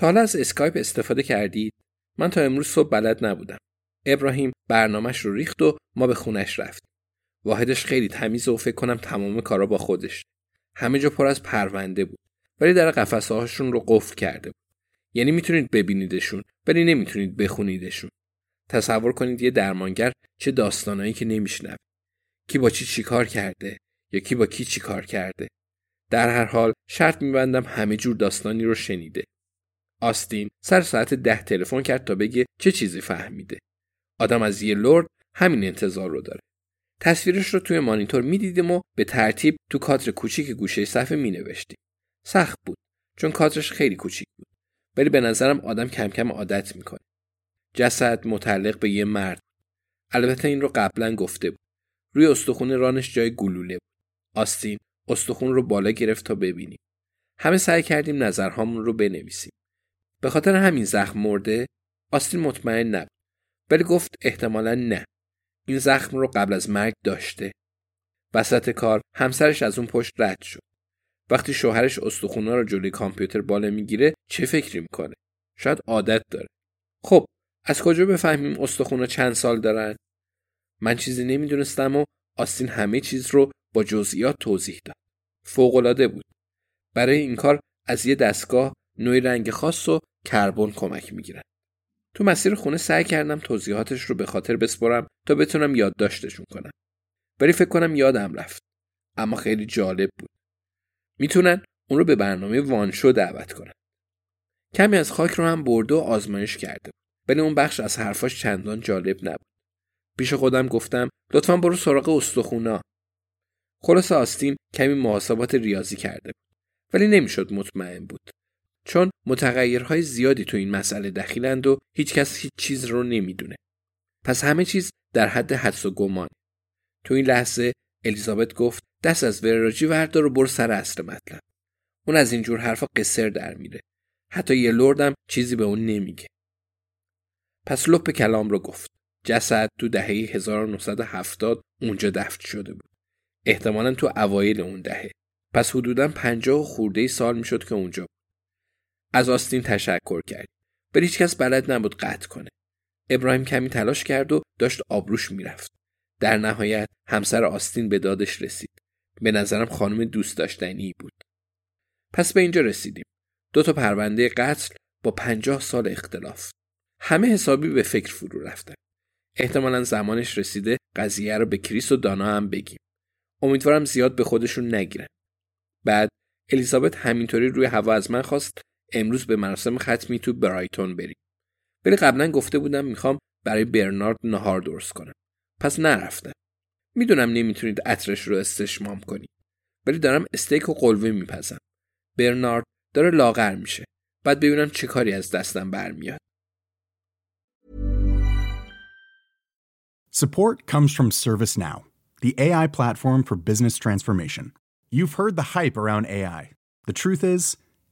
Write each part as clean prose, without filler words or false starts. تا حالا از اسکایپ استفاده کردید؟ من تا امروز صبح بلد نبودم. ابراهیم برنامه‌اش رو ریخت و ما به خونش رفت. واحدش خیلی تمیز و فکر کنم تمام کارا با خودش. همه جا پر از پرونده بود. ولی در قفسه‌هاشون رو قفل کرده بود. یعنی میتونید ببینیدشون ولی نمیتونید بخونیدشون. تصور کنید یه درمانگر چه داستانایی که نمیشنوید. کی با چی کار کرده یا کی با کی کار کرده. در هر حال شرط می‌بندم همه جور داستانی رو شنیده. آستین سر ساعت 10 تلفن کرد تا بگه چه چیزی فهمیده. آدم از یه لرد همین انتظار رو داره. تصویرش رو توی مانیتور میدیدیم و به ترتیب تو کادر کوچیک گوشه صفحه مینوشتیم. سخت بود چون کادرش خیلی کوچیک بود. ولی به نظرم آدم کم کم عادت میکنه. جسد متعلق به یه مرد. البته این رو قبلا گفته بود. روی استخوان رانش جای گلوله بود. آستین استخوان رو بالا گرفت تا ببینیم. همه سعی کردیم نظرهامون رو بنویسیم. به خاطر همین زخم مرده؟ آستین مطمئن نبود. ولی گفت احتمالاً نه. این زخم رو قبل از مرگ داشته. وسط کار همسرش از اون پشت رد شد. وقتی شوهرش استخونا رو جلوی کامپیوتر بالا میگیره چه فکری میکنه؟ شاید عادت داره. خب از کجا بفهمیم استخونا چند سال دارن؟ من چیزی نمیدونستم و آستین همه چیز رو با جزئیات توضیح داد. فوق‌العاده بود. برای این کار از یه دستگاه نوعی رنگ خاص و کربن کمک میگیرن. تو مسیر خونه سعی کردم توضیحاتش رو به خاطر بسپرم تا بتونم یادداشتشون کنم. ولی فکر کنم یادم رفت. اما خیلی جالب بود. میتونن اون رو به برنامه وانشو دعوت کنن. کمی از خاک رو هم برده و آزمایش کرده. ولی اون بخش از حرفاش چندان جالب نبود. پیش خودم گفتم لطفاً برو سراغ استخونا. خلاصه آستین کمی محاسبات ریاضی کرده بود. ولی نمیشد مطمئن بود. چون متغیرهای زیادی تو این مسئله دخیلند و هیچ کس هیچ چیز رو نمیدونه. پس همه چیز در حد حدس و گمان. تو این لحظه الیزابت گفت دست از وراجی وردار و برو سر اصل مطلب. اون از اینجور حرفا قصر در میره. حتی یه لردم چیزی به اون نمیگه. پس لپ کلام رو گفت. جسد تو دهه 1970 اونجا دفن شده بود. احتمالاً تو اوایل اون دهه. پس حدوداً 50 خورده سال میشد که اونجا بود. از آستین تشکر کرد. ولی هیچ کس بلد نبود قطع کنه. ابراهیم کمی تلاش کرد و داشت آبروش میرفت. در نهایت همسر آستین به دادش رسید. به نظرم خانم دوست داشتنی بود. پس به اینجا رسیدیم. 2 پرونده قتل با 50 سال اختلاف. همه حسابی به فکر فرو رفتن. احتمالاً زمانش رسیده قضیه رو به کریس و دانا هم بگیم. امیدوارم زیاد به خودشون نگیرن. بعد الیزابت همینطوری روی هوا از من خواست امروز به مراسم ختمی تو برایتون بریم. ولی قبلا گفته بودم میخوام برای برنارد نهار درست کنم. پس نرفتم. میدونم نمیتونید عطرش رو استشمام کنید. ولی دارم استیک و قلوه میپزم. برنارد داره لاغر میشه. بعد ببینم چه کاری از دستم برمیاد. Support comes from ServiceNow, the AI platform for business transformation. You've heard the hype around AI. The truth is,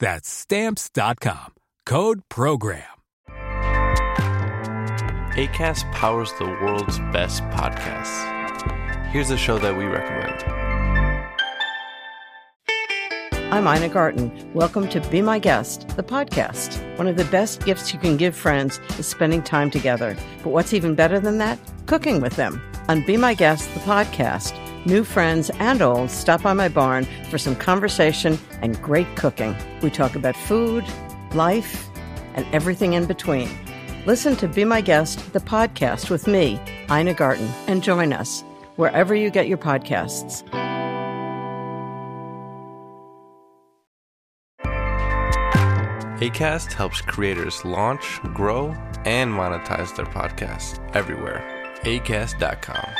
That's Stamps.com. Code Program. Acast powers the world's best podcasts. Here's a show that we recommend. I'm Ina Garten. Welcome to Be My Guest, the podcast. One of the best gifts you can give friends is spending time together. But what's even better than that? Cooking with them. On Be My Guest, the podcast, new friends and old stop by my barn for some conversation and great cooking. We talk about food, life, and everything in between. Listen to Be My Guest, the podcast with me, Ina Garten, and join us wherever you get your podcasts. Acast helps creators launch, grow, and monetize their podcasts everywhere. Acast.com.